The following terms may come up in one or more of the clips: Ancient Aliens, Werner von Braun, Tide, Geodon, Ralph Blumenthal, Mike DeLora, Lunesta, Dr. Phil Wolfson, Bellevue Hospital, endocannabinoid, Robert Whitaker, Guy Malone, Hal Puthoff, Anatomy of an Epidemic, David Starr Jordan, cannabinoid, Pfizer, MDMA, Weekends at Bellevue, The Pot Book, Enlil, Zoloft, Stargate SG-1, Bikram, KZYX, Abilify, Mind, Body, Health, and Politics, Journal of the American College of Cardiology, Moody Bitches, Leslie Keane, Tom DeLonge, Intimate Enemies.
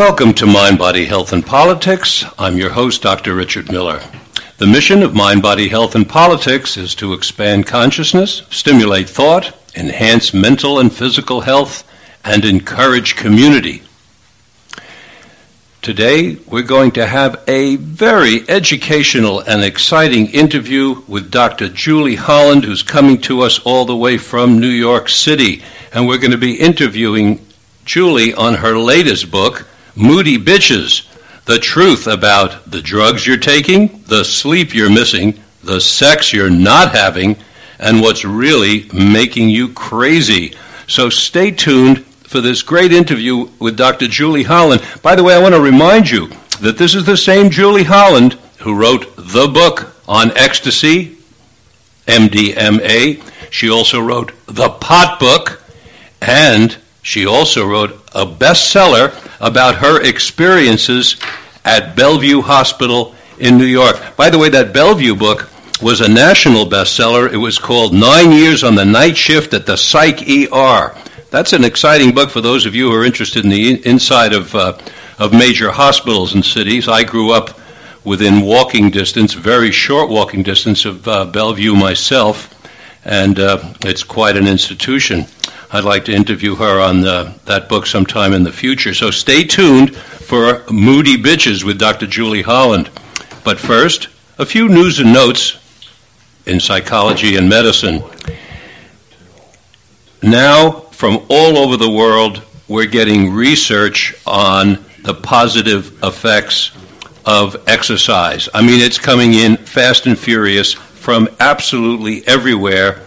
Welcome to Mind, Body, Health, and Politics. I'm your host, Dr. Richard Miller. The mission of Mind, Body, Health, and Politics is to expand consciousness, stimulate thought, enhance mental and physical health, and encourage community. Today, we're going to have a very educational and exciting interview with Dr. Julie Holland, who's coming to us all the way from New York City. And we're going to be interviewing Julie on her latest book, Moody Bitches, the truth about the drugs you're taking, the sleep you're missing, the sex you're not having, and what's really making you crazy. So stay tuned for this great interview with Dr. Julie Holland. By the way, I want to remind you that this is the same Julie Holland who wrote the book on ecstasy, MDMA. She also wrote The Pot Book, and she also wrote a bestseller about her experiences at Bellevue Hospital in New York. By the way, that Bellevue book was a national bestseller. It was called 9 Years on the Night Shift at the Psych ER. That's an exciting book for those of you who are interested in the inside of major hospitals and cities. I grew up within walking distance, very short walking distance of Bellevue myself, and it's quite an institution. I'd like to interview her on that book sometime in the future. So stay tuned for Moody Bitches with Dr. Julie Holland. But first, a few news and notes in psychology and medicine. Now, from all over the world, we're getting research on the positive effects of exercise. I mean, it's coming in fast and furious from absolutely everywhere.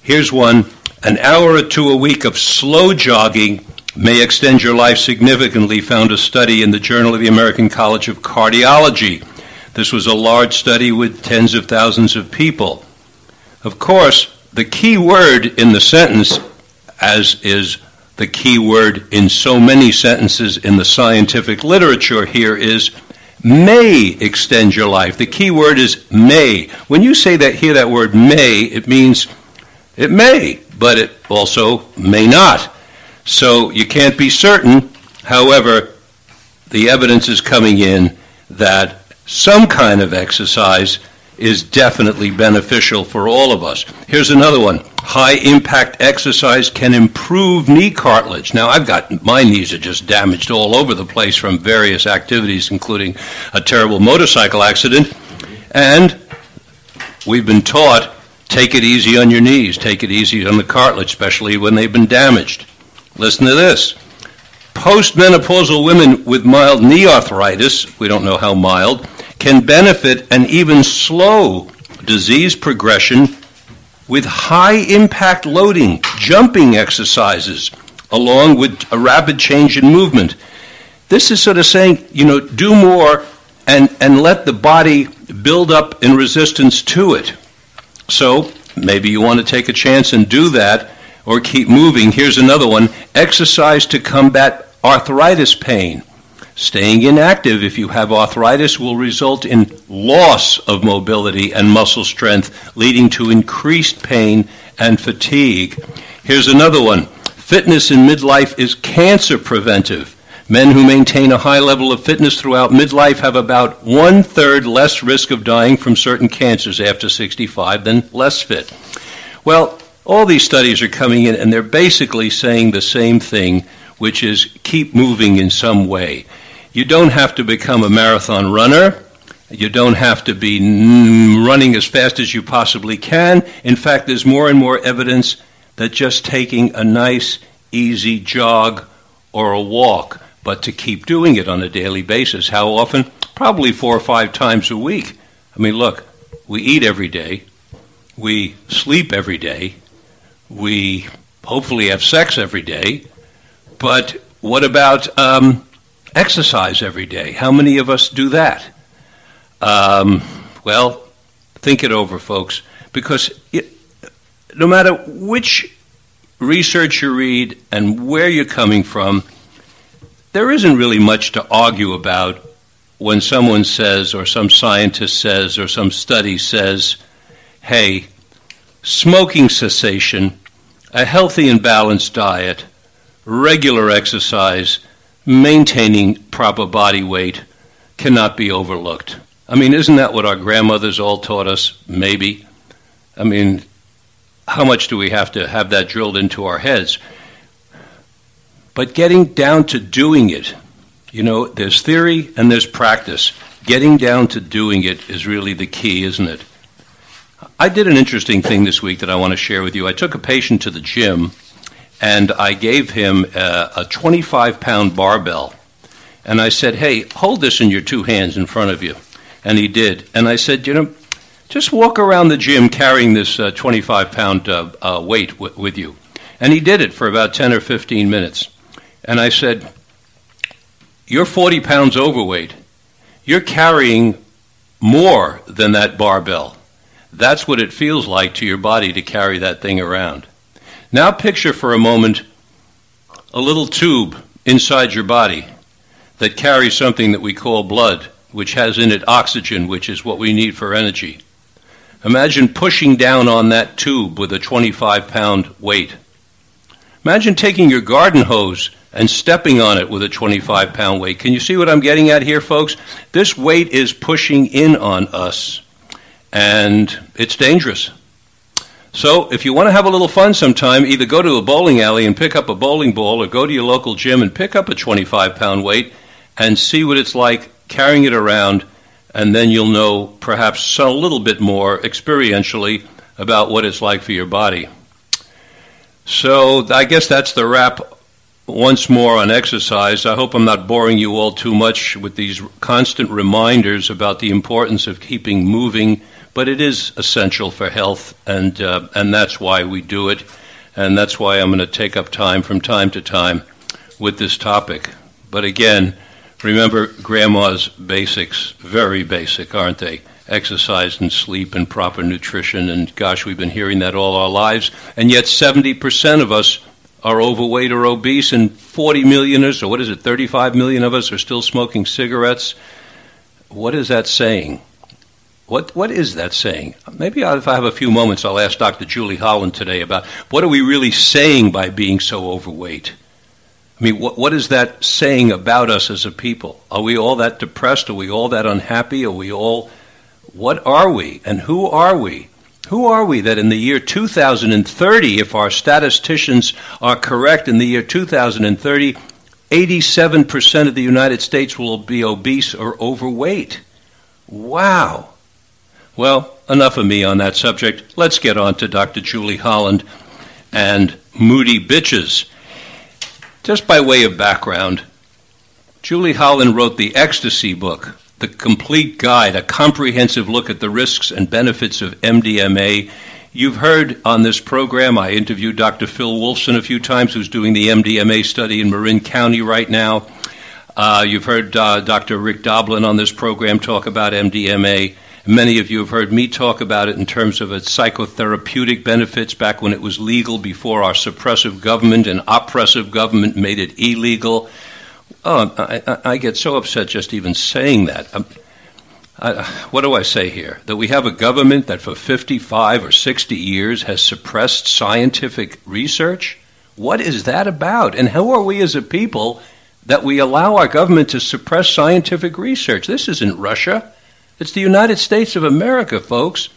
Here's one. An hour or two a week of slow jogging may extend your life significantly, found a study in the Journal of the American College of Cardiology. This was a large study with tens of thousands of people. Of course, the key word in the sentence, as is the key word in so many sentences in the scientific literature here, is may extend your life. The key word is may. When you say that, hear that word may, it means it may, but it also may not. So you can't be certain. However, the evidence is coming in that some kind of exercise is definitely beneficial for all of us. Here's another one. High-impact exercise can improve knee cartilage. Now, I've got my knees are just damaged all over the place from various activities, including a terrible motorcycle accident. And we've been taught, take it easy on your knees, take it easy on the cartilage, especially when they've been damaged. Listen to this. Postmenopausal women with mild knee arthritis, we don't know how mild, can benefit and even slow disease progression with high-impact loading, jumping exercises, along with a rapid change in movement. This is sort of saying, you know, do more and let the body build up in resistance to it. So maybe you want to take a chance and do that or keep moving. Here's another one. Exercise to combat arthritis pain. Staying inactive if you have arthritis will result in loss of mobility and muscle strength, leading to increased pain and fatigue. Here's another one. Fitness in midlife is cancer preventive. Men who maintain a high level of fitness throughout midlife have about one-third less risk of dying from certain cancers after 65 than less fit. Well, all these studies are coming in, and they're basically saying the same thing, which is keep moving in some way. You don't have to become a marathon runner. You don't have to be running as fast as you possibly can. In fact, there's more and more evidence that just taking a nice, easy jog or a walk, but to keep doing it on a daily basis. How often? Probably 4 or 5 times a week. I mean, look, we eat every day. We sleep every day. We hopefully have sex every day. But what about exercise every day? How many of us do that? Well, think it over, folks, because no matter which research you read and where you're coming from, there isn't really much to argue about when someone says, or some scientist says, or some study says, hey, smoking cessation, a healthy and balanced diet, regular exercise, maintaining proper body weight cannot be overlooked. I mean, isn't that what our grandmothers all taught us? Maybe. I mean, how much do we have to have that drilled into our heads? But getting down to doing it, you know, there's theory and there's practice. Getting down to doing it is really the key, isn't it? I did an interesting thing this week that I want to share with you. I took a patient to the gym, and I gave him a 25-pound barbell. And I said, hey, hold this in your two hands in front of you. And he did. And I said, you know, just walk around the gym carrying this 25-pound weight with you. And he did it for about 10 or 15 minutes. And I said, you're 40 pounds overweight. You're carrying more than that barbell. That's what it feels like to your body to carry that thing around. Now picture for a moment a little tube inside your body that carries something that we call blood, which has in it oxygen, which is what we need for energy. Imagine pushing down on that tube with a 25-pound weight. Imagine taking your garden hose and stepping on it with a 25-pound weight. Can you see what I'm getting at here, folks? This weight is pushing in on us, and it's dangerous. So if you want to have a little fun sometime, either go to a bowling alley and pick up a bowling ball, or go to your local gym and pick up a 25-pound weight and see what it's like carrying it around, and then you'll know perhaps a little bit more experientially about what it's like for your body. So I guess that's the wrap once more on exercise. I hope I'm not boring you all too much with these constant reminders about the importance of keeping moving, but it is essential for health, and that's why we do it, and that's why I'm going to take up time from time to time with this topic. But again, remember Grandma's basics, very basic, aren't they? Exercise and sleep and proper nutrition, and gosh, we've been hearing that all our lives, and yet 70% of us are overweight or obese, and 40 million, or what is it, 35 million of us are still smoking cigarettes. What is that saying? What is that saying? Maybe if I have a few moments, I'll ask Dr. Julie Holland today about what are we really saying by being so overweight? I mean, what is that saying about us as a people? Are we all that depressed? Are we all that unhappy? Are we all, what are we and who are we? Who are we that in the year 2030, if our statisticians are correct, in the year 2030, 87% of the United States will be obese or overweight? Wow. Well, enough of me on that subject. Let's get on to Dr. Julie Holland and Moody Bitches. Just by way of background, Julie Holland wrote the Ecstasy book, the complete guide, a comprehensive look at the risks and benefits of MDMA. You've heard on this program, I interviewed Dr. Phil Wolfson a few times, who's doing the MDMA study in Marin County right now. You've heard Dr. Rick Doblin on this program talk about MDMA. Many of you have heard me talk about it in terms of its psychotherapeutic benefits back when it was legal before our suppressive government and oppressive government made it illegal. Oh, I get so upset just even saying that. What do I say here? That we have a government that for 55 or 60 years has suppressed scientific research? What is that about? And how are we as a people that we allow our government to suppress scientific research? This isn't Russia. It's the United States of America, folks.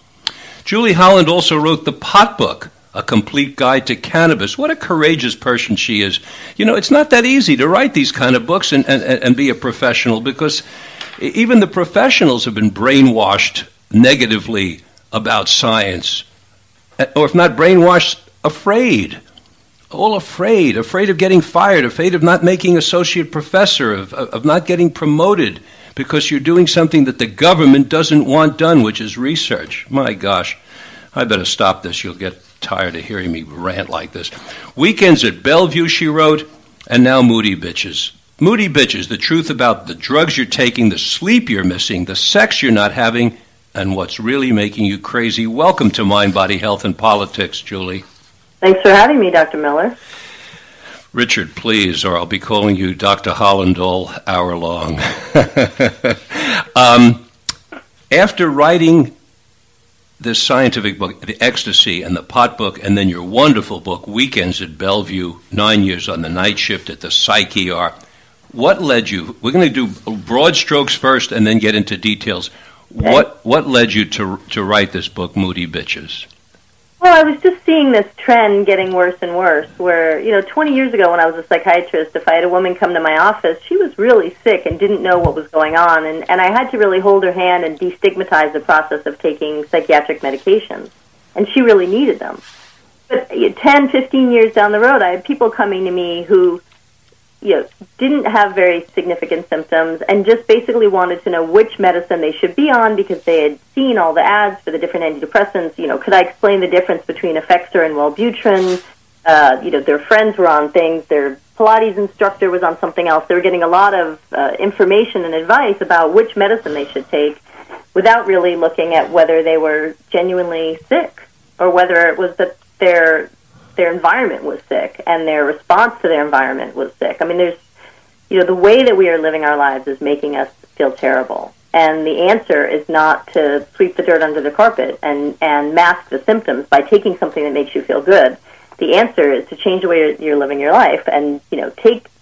Julie Holland also wrote The Pot Book, a complete guide to cannabis. What a courageous person she is. You know, it's not that easy to write these kind of books and be a professional, because even the professionals have been brainwashed negatively about science. Or if not brainwashed, afraid. All afraid. Afraid of getting fired. Afraid of not making associate professor. Of not getting promoted. Because you're doing something that the government doesn't want done, which is research. My gosh. I better stop this. You'll get tired of hearing me rant like this. Weekends at Bellevue, she wrote, and now Moody Bitches. Moody Bitches, the truth about the drugs you're taking, the sleep you're missing, the sex you're not having, and what's really making you crazy. Welcome to Mind, Body, Health, and Politics, Julie. Thanks for having me, Dr. Miller. Richard, please, or I'll be calling you Dr. Holland all hour long. After writing this scientific book, The Ecstasy and The Pot Book, and then your wonderful book, Weekends at Bellevue, 9 Years on the Night Shift at the Psych ER, What led you? We're going to do broad strokes first and then get into details. Okay. What led you to write this book, Moody Bitches? Well, I was just seeing this trend getting worse and worse where, 20 years ago when I was a psychiatrist, if I had a woman come to my office, she was really sick and didn't know what was going on, and I had to really hold her hand and destigmatize the process of taking psychiatric medications, and she really needed them. But 10, 15 years down the road, I had people coming to me who didn't have very significant symptoms and just basically wanted to know which medicine they should be on because they had seen all the ads for the different antidepressants. Could I explain the difference between Effexor and Wellbutrin? Their friends were on things. Their Pilates instructor was on something else. They were getting a lot of information and advice about which medicine they should take without really looking at whether they were genuinely sick or whether it was that their environment was sick, and their response to their environment was sick. I mean, there's, the way that we are living our lives is making us feel terrible. And the answer is not to sweep the dirt under the carpet and mask the symptoms by taking something that makes you feel good. The answer is to change the way you're living your life and,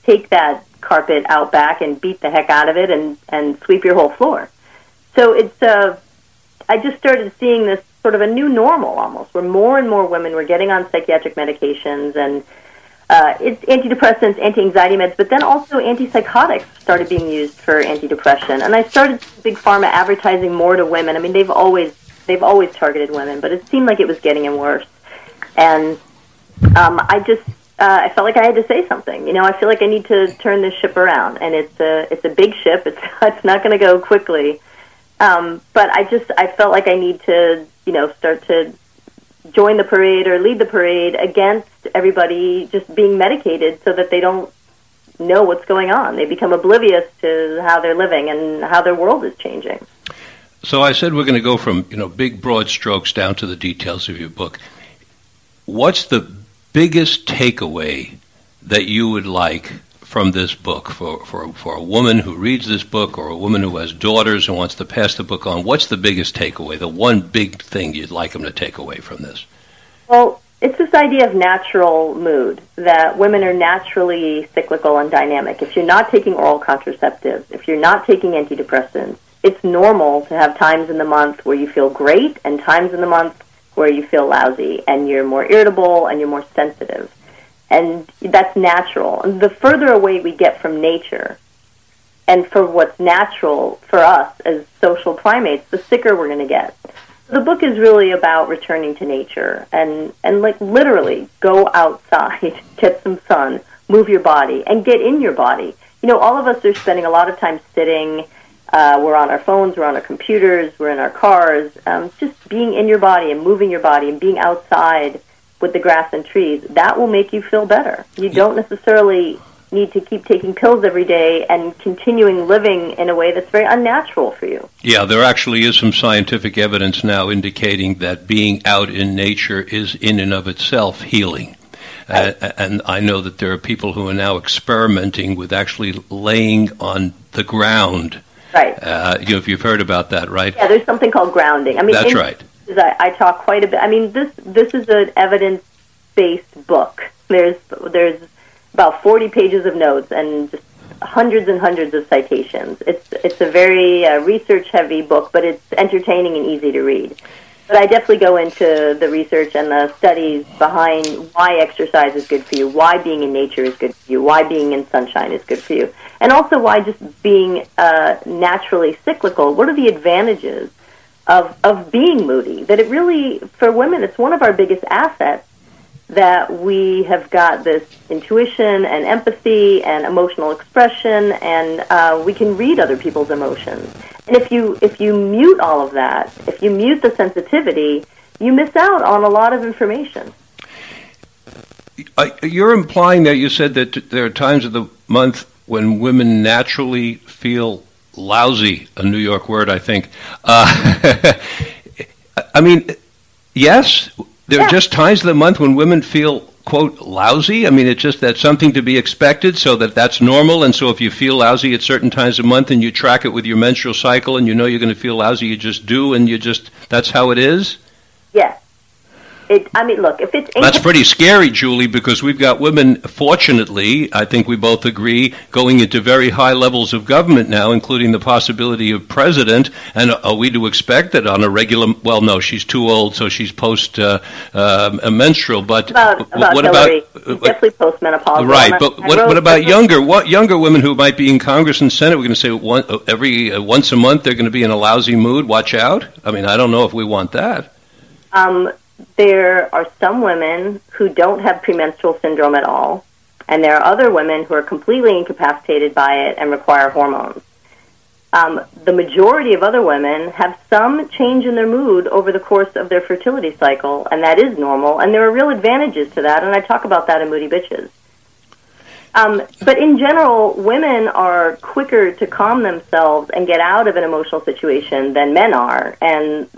take that carpet out back and beat the heck out of it and sweep your whole floor. So it's, I just started seeing this sort of a new normal almost, where more and more women were getting on psychiatric medications and it's antidepressants, anti-anxiety meds, but then also antipsychotics started being used for antidepression. And I started Big Pharma advertising more to women. I mean, they've always targeted women, but it seemed like it was getting worse. And I felt like I had to say something. I feel like I need to turn this ship around, and it's a big ship. It's not going to go quickly. But I felt like I need to, start to join the parade or lead the parade against everybody just being medicated so that they don't know what's going on. They become oblivious to how they're living and how their world is changing. So I said we're going to go from, big broad strokes down to the details of your book. What's the biggest takeaway that you would like from this book for a woman who reads this book or a woman who has daughters and wants to pass the book on? What's the biggest takeaway, the one big thing you'd like them to take away from this? Well, it's this idea of natural mood, that women are naturally cyclical and dynamic. If you're not taking oral contraceptives, if you're not taking antidepressants, it's normal to have times in the month where you feel great and times in the month where you feel lousy and you're more irritable and you're more sensitive. And that's natural. And the further away we get from nature and for what's natural for us as social primates, the sicker we're going to get. The book is really about returning to nature and like literally go outside, get some sun, move your body, and get in your body. All of us are spending a lot of time sitting. We're on our phones, we're on our computers, we're in our cars. Just being in your body and moving your body and being outside with the grass and trees, that will make you feel better. You don't necessarily need to keep taking pills every day and continuing living in a way that's very unnatural for you. Yeah, there actually is some scientific evidence now indicating that being out in nature is in and of itself healing. And I know that there are people who are now experimenting with actually laying on the ground. Right. If you've heard about that, right? Yeah, there's something called grounding. I mean, that's right. I talk quite a bit. I mean, this is an evidence-based book. There's about 40 pages of notes and just hundreds and hundreds of citations. It's a very research-heavy book, but it's entertaining and easy to read. But I definitely go into the research and the studies behind why exercise is good for you, why being in nature is good for you, why being in sunshine is good for you, and also why just being naturally cyclical. What are the advantages of being moody, that it really, for women, it's one of our biggest assets, that we have got this intuition and empathy and emotional expression, and we can read other people's emotions. And if you mute all of that, if you mute the sensitivity, you miss out on a lot of information. You're implying that you said that there are times of the month when women naturally feel lousy, a New York word, I think. I mean, yes, there are just times of the month when women feel, quote, lousy. I mean, it's just that's something to be expected, so that's normal. And so if you feel lousy at certain times of month and you track it with your menstrual cycle and you know you're going to feel lousy, you just do, and that's how it is? Yeah. Look, if it's... That's pretty scary, Julie, because we've got women, fortunately, I think we both agree, going into very high levels of government now, including the possibility of president. And are we to expect that on a regular... Well, no, she's too old, so she's post-menstrual, but... About Hillary, definitely post-menopausal. Right, but what about younger? What younger women who might be in Congress and Senate? We're going to say once a month they're going to be in a lousy mood, watch out? I mean, I don't know if we want that. There are some women who don't have premenstrual syndrome at all, and there are other women who are completely incapacitated by it and require hormones. The majority of other women have some change in their mood over the course of their fertility cycle, and that is normal, and there are real advantages to that, and I talk about that in Moody Bitches. But in general, women are quicker to calm themselves and get out of an emotional situation than men are, and...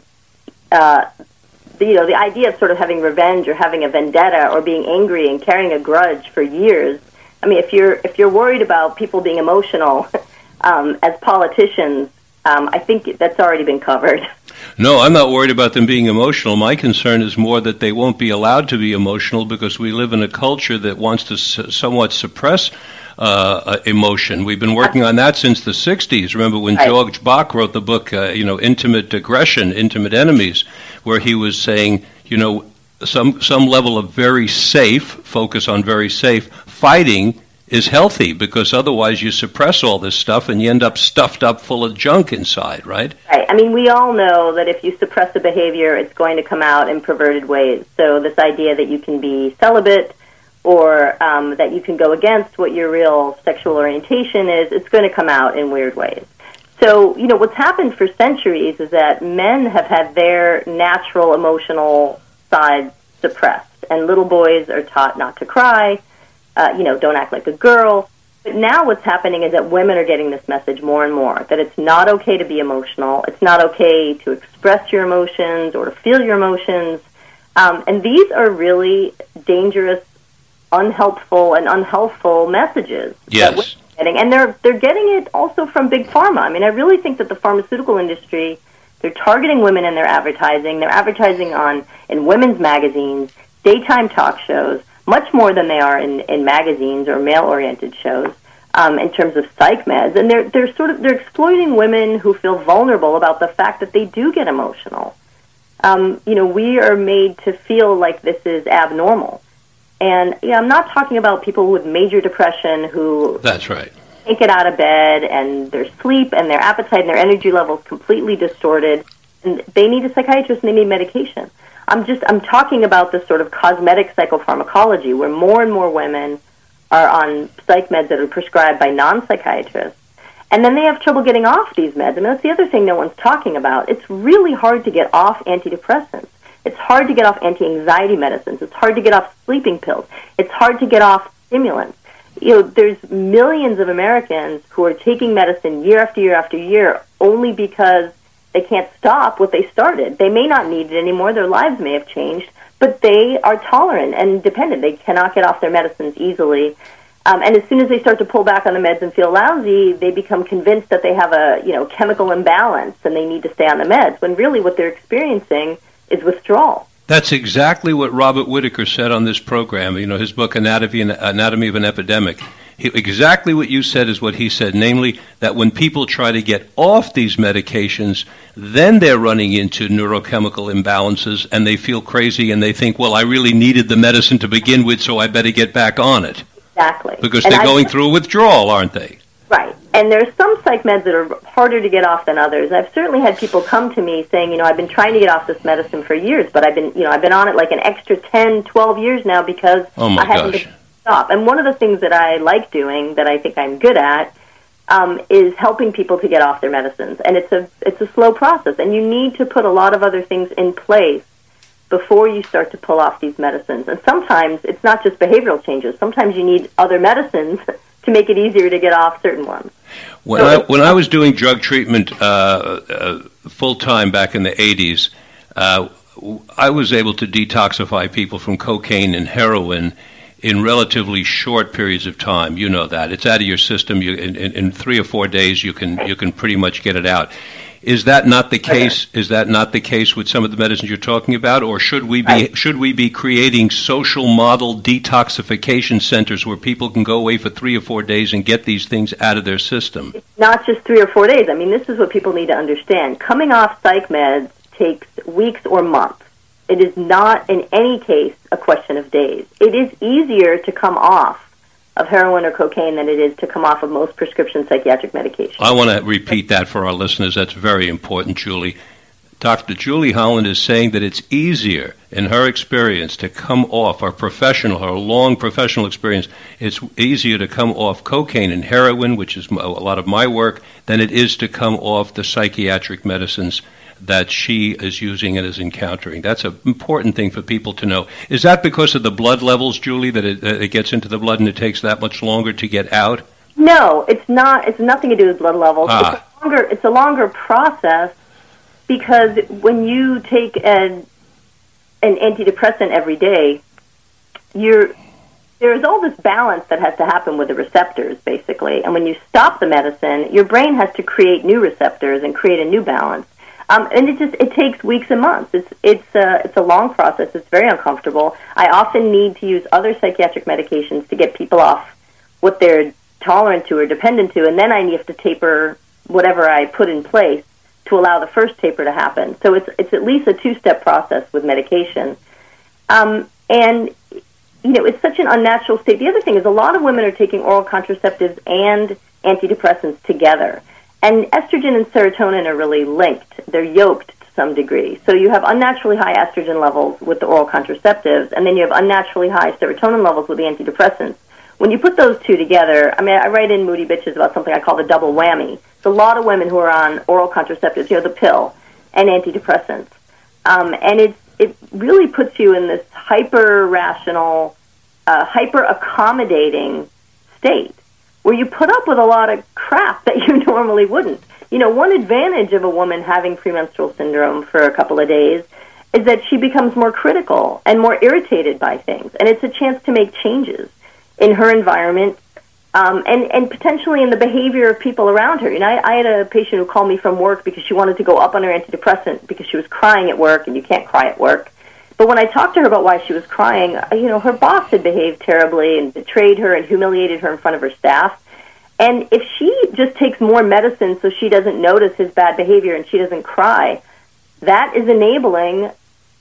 the idea of sort of having revenge or having a vendetta or being angry and carrying a grudge for years. I mean, if you're worried about people being emotional as politicians, I think that's already been covered. No, I'm not worried about them being emotional. My concern is more that they won't be allowed to be emotional because we live in a culture that wants to somewhat suppress emotion. We've been working on that since the 60s. Remember when George Bach wrote the book, Intimate Aggression, Intimate Enemies, where he was saying, some level of very safe, focus on very safe, fighting is healthy because otherwise you suppress all this stuff and you end up stuffed up full of junk inside, right? Right. I mean, we all know that if you suppress a behavior, it's going to come out in perverted ways. So this idea that you can be celibate or that you can go against what your real sexual orientation is, it's going to come out in weird ways. So, what's happened for centuries is that men have had their natural emotional side suppressed, and little boys are taught not to cry, don't act like a girl. But now what's happening is that women are getting this message more and more, that it's not okay to be emotional. It's not okay to express your emotions or to feel your emotions. And these are really dangerous, unhelpful, and unhealthful messages. Yes. That women are getting. And they're getting it also from big pharma. I mean, I really think that the pharmaceutical industry, they're targeting women in their advertising. They're advertising in women's magazines, daytime talk shows, much more than they are in magazines or male-oriented shows in terms of psych meds. And they're exploiting women who feel vulnerable about the fact that they do get emotional. We are made to feel like this is abnormal. And I'm not talking about people with major depression who That's right. can't get out of bed and their sleep and their appetite and their energy levels completely distorted. And they need a psychiatrist and they need medication. I'm talking about this sort of cosmetic psychopharmacology where more and more women are on psych meds that are prescribed by non-psychiatrists, and then they have trouble getting off these meds. I mean, that's the other thing no one's talking about. It's really hard to get off antidepressants. It's hard to get off anti-anxiety medicines. It's hard to get off sleeping pills. It's hard to get off stimulants. There's millions of Americans who are taking medicine year after year after year only because they can't stop what they started. They may not need it anymore. Their lives may have changed, but they are tolerant and dependent. They cannot get off their medicines easily. And as soon as they start to pull back on the meds and feel lousy, they become convinced that they have a chemical imbalance and they need to stay on the meds, when really what they're experiencing is withdrawal. That's exactly what Robert Whitaker said on this program, his book, Anatomy of an Epidemic. Exactly what you said is what he said, namely that when people try to get off these medications, then they're running into neurochemical imbalances and they feel crazy and they think, well, I really needed the medicine to begin with, so I better get back on it. Exactly. Because they're going through a withdrawal, aren't they? Right. And there's some psych meds that are harder to get off than others. I've certainly had people come to me saying, I've been trying to get off this medicine for years, but I've been on it like an extra 10, 12 years now because I haven't been stop. And one of the things that I like doing, that I think I'm good at, is helping people to get off their medicines. And it's a slow process, and you need to put a lot of other things in place before you start to pull off these medicines. And sometimes it's not just behavioral changes. Sometimes you need other medicines to make it easier to get off certain ones. When I was doing drug treatment full-time back in the 80s, I was able to detoxify people from cocaine and heroin in relatively short periods of time. You know that. It's out of your system. In 3 or 4 days, you can pretty much get it out. Is that not the case? Okay. Is that not the case with some of the medicines you're talking about, or should we be creating social model detoxification centers where people can go away for 3 or 4 days and get these things out of their system? It's not just 3 or 4 days. I mean, this is what people need to understand. Coming off psych meds takes weeks or months. It is not in any case a question of days. It is easier to come off of heroin or cocaine than it is to come off of most prescription psychiatric medications. I want to repeat that for our listeners. That's very important, Julie. Dr. Julie Holland is saying that it's easier, in her experience, to come off her long professional experience, it's easier to come off cocaine and heroin, which is a lot of my work, than it is to come off the psychiatric medicines that she is using and is encountering. That's an important thing for people to know. Is that because of the blood levels, Julie, that it gets into the blood and it takes that much longer to get out? No, it's not. It's nothing to do with blood levels. It's a longer process because when you take an antidepressant every day, there's all this balance that has to happen with the receptors, basically. And when you stop the medicine, your brain has to create new receptors and create a new balance. And it takes weeks and months. It's a long process. It's very uncomfortable. I often need to use other psychiatric medications to get people off what they're tolerant to or dependent to, and then I have to taper whatever I put in place to allow the first taper to happen. So it's at least a two-step process with medication. And, you know, it's such an unnatural state. The other thing is a lot of women are taking oral contraceptives and antidepressants together. And estrogen and serotonin are really linked. They're yoked to some degree. So you have unnaturally high estrogen levels with the oral contraceptives, and then you have unnaturally high serotonin levels with the antidepressants. When you put those two together, I mean, I write in Moody Bitches about something I call the double whammy. There's a lot of women who are on oral contraceptives, you know, the pill, and antidepressants. And it really puts you in this hyper-rational, hyper-accommodating state, where you put up with a lot of crap that you normally wouldn't. You know, one advantage of a woman having premenstrual syndrome for a couple of days is that she becomes more critical and more irritated by things, and it's a chance to make changes in her environment and potentially in the behavior of people around her. You know, I had a patient who called me from work because she wanted to go up on her antidepressant because she was crying at work, and you can't cry at work. But when I talked to her about why she was crying, you know, her boss had behaved terribly and betrayed her and humiliated her in front of her staff. And if she just takes more medicine so she doesn't notice his bad behavior and she doesn't cry, that is enabling,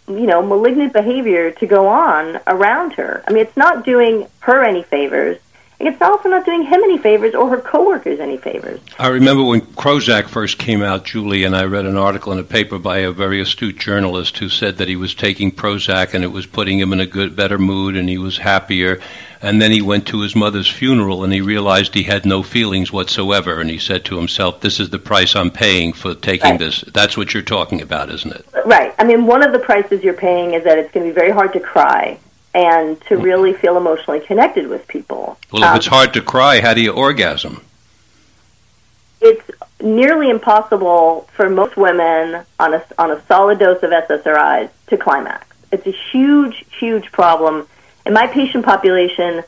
you know, malignant behavior to go on around her. I mean, it's not doing her any favors. And it's also not doing him any favors or her coworkers any favors. I remember when Prozac first came out, Julie, and I read an article in a paper by a very astute journalist who said that he was taking Prozac and it was putting him in a better mood and he was happier. And then he went to his mother's funeral and he realized he had no feelings whatsoever. And he said to himself, this is the price I'm paying for taking this. That's what you're talking about, isn't it? Right. I mean, one of the prices you're paying is that it's going to be very hard to cry and to really feel emotionally connected with people. Well, if it's hard to cry, how do you orgasm? It's nearly impossible for most women on a solid dose of SSRIs to climax. It's a huge, huge problem. In my patient population,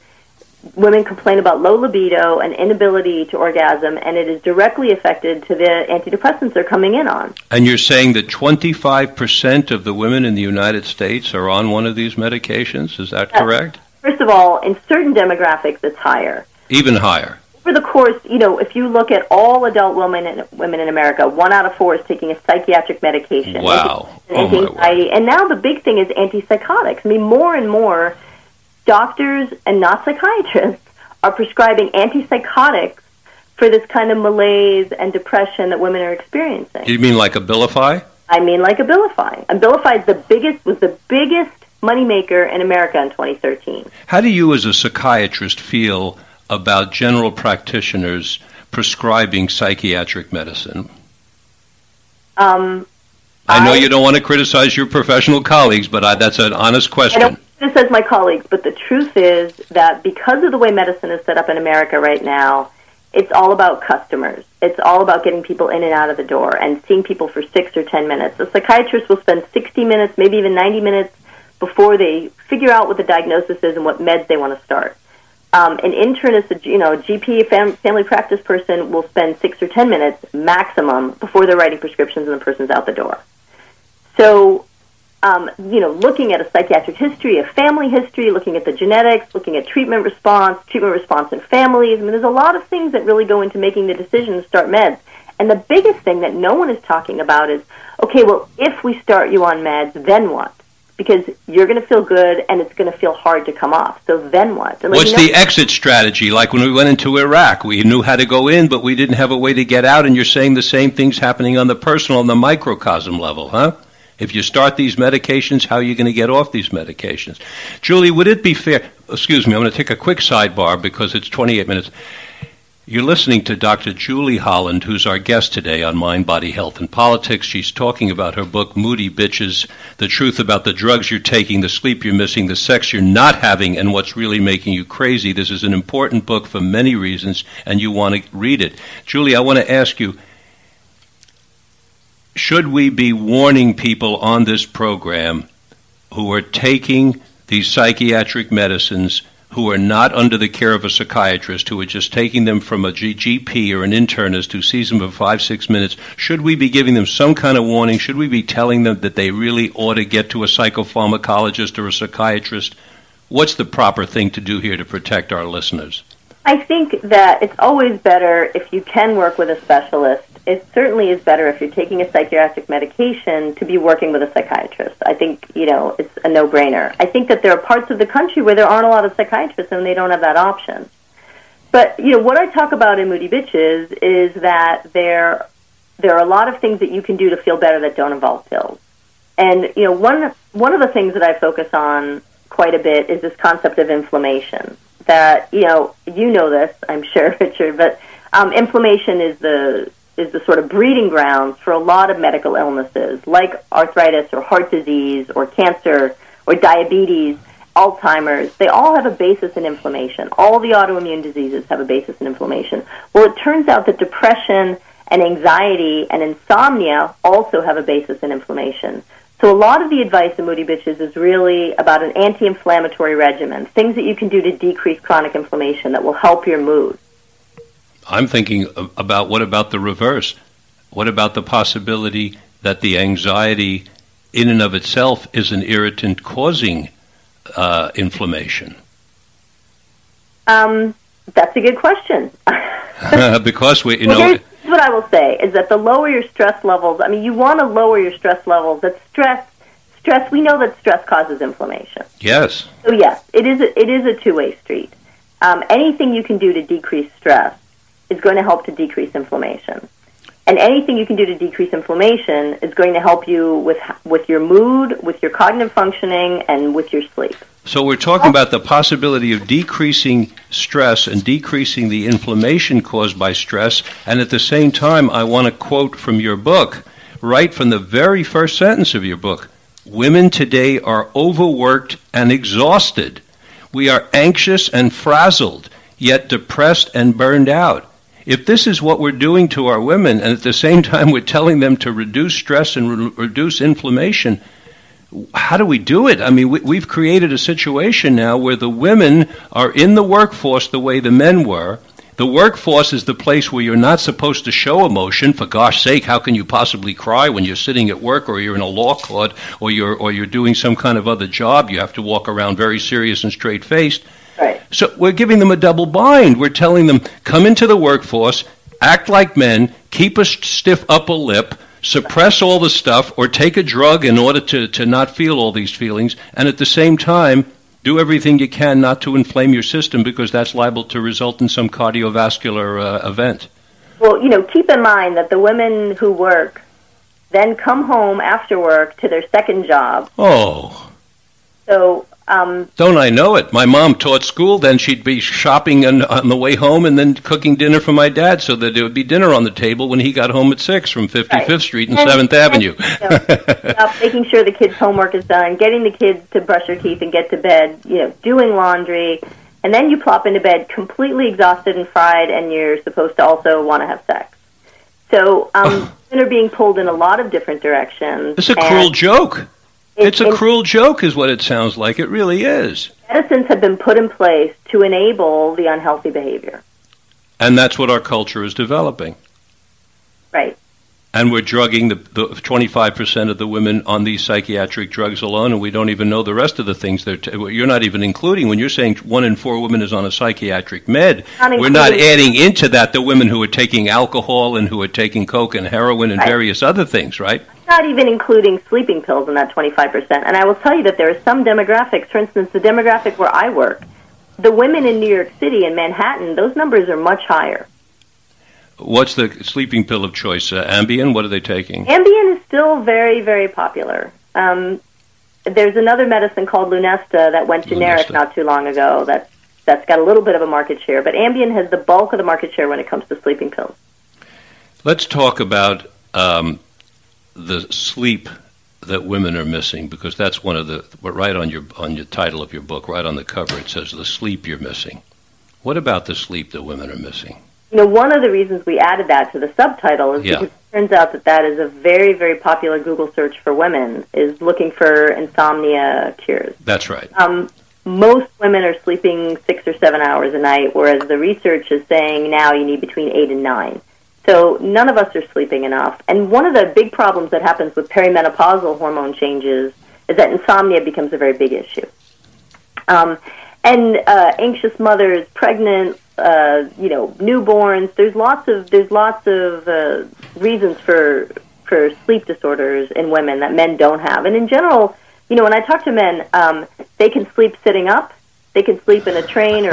women complain about low libido and inability to orgasm, and it is directly affected to the antidepressants they're coming in on. And you're saying that 25% of the women in the United States are on one of these medications? Is that correct? First of all, in certain demographics, it's higher. Even higher. Over the course, you know, if you look at all adult women in America, 1 out of 4 is taking a psychiatric medication. Wow. Anxiety. And now the big thing is antipsychotics. I mean, more and more doctors and not psychiatrists are prescribing antipsychotics for this kind of malaise and depression that women are experiencing. You mean like Abilify? I mean like Abilify. Abilify was the biggest moneymaker in America in 2013. How do you as a psychiatrist feel about general practitioners prescribing psychiatric medicine? I know you don't want to criticize your professional colleagues, but that's an honest question. This as my colleagues, but the truth is that because of the way medicine is set up in America right now, it's all about customers. It's all about getting people in and out of the door and seeing people for 6 or 10 minutes. A psychiatrist will spend 60 minutes, maybe even 90 minutes, before they figure out what the diagnosis is and what meds they want to start. An internist, a GP, family practice person will spend 6 or 10 minutes maximum before they're writing prescriptions and the person's out the door. So, looking at a psychiatric history, a family history, looking at the genetics, looking at treatment response in families. I mean, there's a lot of things that really go into making the decision to start meds. And the biggest thing that no one is talking about is, okay, well, if we start you on meds, then what? Because you're going to feel good, and it's going to feel hard to come off. So then what? What's the exit strategy? Like when we went into Iraq, we knew how to go in, but we didn't have a way to get out, and you're saying the same thing's happening on the personal, on the microcosm level, huh? If you start these medications, how are you going to get off these medications? Julie, would it be fair – excuse me, I'm going to take a quick sidebar because it's 28 minutes – you're listening to Dr. Julie Holland, who's our guest today on Mind, Body, Health, and Politics. She's talking about her book, Moody Bitches, the truth about the drugs you're taking, the sleep you're missing, the sex you're not having, and what's really making you crazy. This is an important book for many reasons, and you want to read it. Julie, I want to ask you, should we be warning people on this program who are taking these psychiatric medicines who are not under the care of a psychiatrist, who are just taking them from a GP or an internist who sees them for 5-6 minutes, should we be giving them some kind of warning? Should we be telling them that they really ought to get to a psychopharmacologist or a psychiatrist? What's the proper thing to do here to protect our listeners? I think that it's always better if you can work with a specialist. It certainly is better if you're taking a psychiatric medication to be working with a psychiatrist. I think, it's a no-brainer. I think that there are parts of the country where there aren't a lot of psychiatrists and they don't have that option. But, what I talk about in Moody Bitches is that there are a lot of things that you can do to feel better that don't involve pills. And, one of the things that I focus on quite a bit is this concept of inflammation. That, you know this, I'm sure, Richard, but inflammation is the sort of breeding grounds for a lot of medical illnesses like arthritis or heart disease or cancer or diabetes, Alzheimer's. They all have a basis in inflammation. All the autoimmune diseases have a basis in inflammation. Well, it turns out that depression and anxiety and insomnia also have a basis in inflammation. So a lot of the advice in Moody Bitches is really about an anti-inflammatory regimen, things that you can do to decrease chronic inflammation that will help your mood. I'm thinking about what about the reverse? What about the possibility that the anxiety in and of itself is an irritant causing inflammation? That's a good question. Because we, here's what I will say is that the lower your stress levels, you want to lower your stress levels. That stress, we know that stress causes inflammation. Yes. So yes, it is a two-way street. Anything you can do to decrease stress is going to help to decrease inflammation. And anything you can do to decrease inflammation is going to help you with your mood, with your cognitive functioning, and with your sleep. So we're talking about the possibility of decreasing stress and decreasing the inflammation caused by stress. And at the same time, I want to quote from your book, right from the very first sentence of your book, "Women today are overworked and exhausted. We are anxious and frazzled, yet depressed and burned out." If this is what we're doing to our women, and at the same time we're telling them to reduce stress and reduce inflammation, how do we do it? We've created a situation now where the women are in the workforce the way the men were. The workforce is the place where you're not supposed to show emotion. For gosh sake, how can you possibly cry when you're sitting at work or you're in a law court or you're doing some kind of other job? You have to walk around very serious and straight-faced. Right. So we're giving them a double bind. We're telling them, come into the workforce, act like men, keep a stiff upper lip, suppress all the stuff, or take a drug in order to not feel all these feelings, and at the same time, do everything you can not to inflame your system because that's liable to result in some cardiovascular event. Well, keep in mind that the women who work then come home after work to their second job. Oh. So... don't I know it? My mom taught school, then she'd be shopping on the way home and then cooking dinner for my dad so that there would be dinner on the table when he got home at 6 from 55th right. Street and 7th Avenue. Making sure the kids' homework is done, getting the kids to brush their teeth and get to bed, doing laundry, and then you plop into bed completely exhausted and fried and you're supposed to also want to have sex. So women are being pulled in a lot of different directions. It's a cruel joke. It's a cruel joke is what it sounds like. It really is. Medicines have been put in place to enable the unhealthy behavior. And that's what our culture is developing. Right. And we're drugging the 25% of the women on these psychiatric drugs alone, and we don't even know the rest of the things they're you're not even including. When you're saying 1 in 4 women is on a psychiatric med, we're not adding into that the women who are taking alcohol and who are taking coke and heroin and various other things, right? Not even including sleeping pills in that 25%. And I will tell you that there are some demographics. For instance, the demographic where I work, the women in New York City and Manhattan, those numbers are much higher. What's the sleeping pill of choice? Ambien? What are they taking? Ambien is still very, very popular. There's another medicine called Lunesta that went generic not too long ago. That's got a little bit of a market share, but Ambien has the bulk of the market share when it comes to sleeping pills. Let's talk about the sleep that women are missing, because that's one of the right on your title of your book, right on the cover. It says the sleep you're missing. What about the sleep that women are missing? You know, one of the reasons we added that to the subtitle is because it turns out that is a very, very popular Google search for women, is looking for insomnia cures. That's right. Most women are sleeping 6 or 7 hours a night, whereas the research is saying now you need between 8 and 9. So none of us are sleeping enough. And one of the big problems that happens with perimenopausal hormone changes is that insomnia becomes a very big issue. Anxious mothers, pregnant, newborns. There's lots of reasons for sleep disorders in women that men don't have. And in general, you know, when I talk to men, they can sleep sitting up, they can sleep in a train, or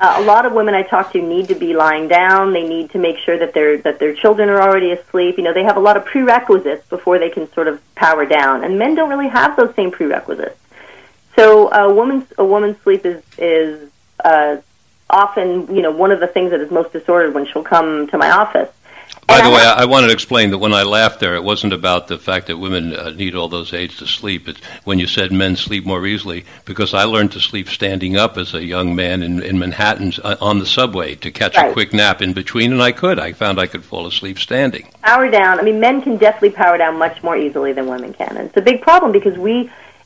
a lot of women I talk to need to be lying down. They need to make sure that their children are already asleep. You know, they have a lot of prerequisites before they can sort of power down. And men don't really have those same prerequisites. So a woman's sleep is often, you know, one of the things that is most disordered when she'll come to my office. By the way, I wanted to explain that when I laughed there, it wasn't about the fact that women need all those aids to sleep. It's when you said men sleep more easily, because I learned to sleep standing up as a young man in Manhattan on the subway to catch a quick nap in between, and I could. I found I could fall asleep standing. Power down. I mean, men can definitely power down much more easily than women can. And it's a big problem because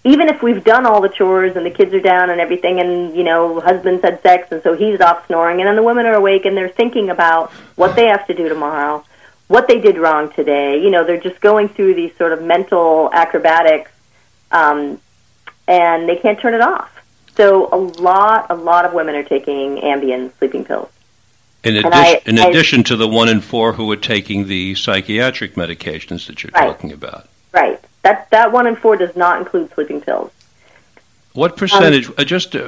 even if we've done all the chores and the kids are down and everything and, you know, husband's had sex and so he's off snoring, and then the women are awake and they're thinking about what they have to do tomorrow, what they did wrong today. You know, they're just going through these sort of mental acrobatics and they can't turn it off. So a lot of women are taking Ambien sleeping pills. In addition to the 1 in 4 who are taking the psychiatric medications that you're talking about. Right. That 1 in 4 does not include sleeping pills. What percentage,